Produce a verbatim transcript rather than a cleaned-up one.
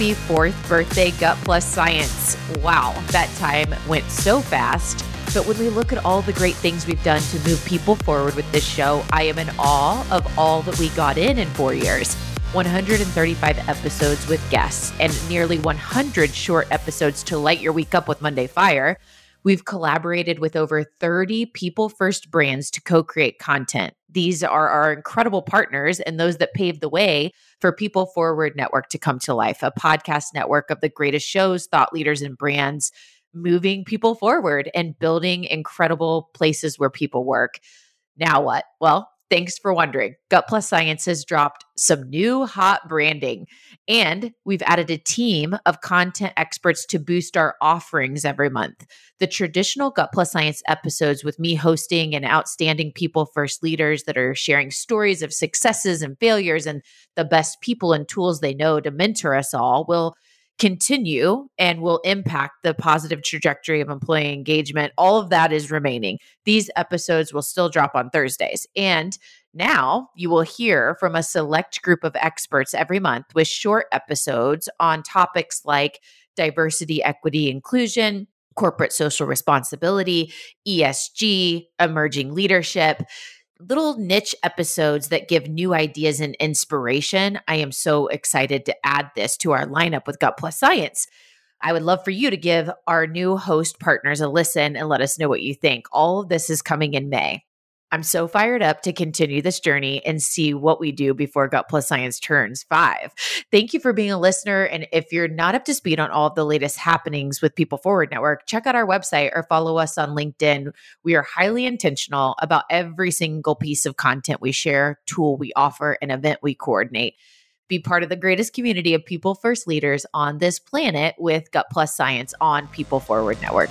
twenty-fourth birthday Gut plus Science. Wow, that time went so fast. But when we look at all the great things we've done to move people forward with this show, I am in awe of all that we got in in four years. one hundred thirty-five episodes with guests and nearly one hundred short episodes to light your week up with Monday Fire. We've collaborated with over thirty people-first brands to co-create content. These are our incredible partners and those that paved the way for People Forward Network to come to life, a podcast network of the greatest shows, thought leaders, and brands, moving people forward and building incredible places where people work. Now what? Well, thanks for wondering. Gut plus Science has dropped some new hot branding, and we've added a team of content experts to boost our offerings every month. The traditional Gut plus Science episodes with me hosting and outstanding people first leaders that are sharing stories of successes and failures and the best people and tools they know to mentor us all will continue and will impact the positive trajectory of employee engagement. All of that is remaining. These episodes will still drop on Thursdays. And now you will hear from a select group of experts every month with short episodes on topics like diversity, equity, inclusion, corporate social responsibility, E S G, emerging leadership, little niche episodes that give new ideas and inspiration. I am so excited to add this to our lineup with Gut plus Science. I would love for you to give our new host partners a listen and let us know what you think. All of this is coming in May. I'm so fired up to continue this journey and see what we do before Gut plus Science turns five. Thank you for being a listener. And if you're not up to speed on all of the latest happenings with People Forward Network, check out our website or follow us on LinkedIn. We are highly intentional about every single piece of content we share, tool we offer, and event we coordinate. Be part of the greatest community of people first leaders on this planet with Gut plus Science on People Forward Network.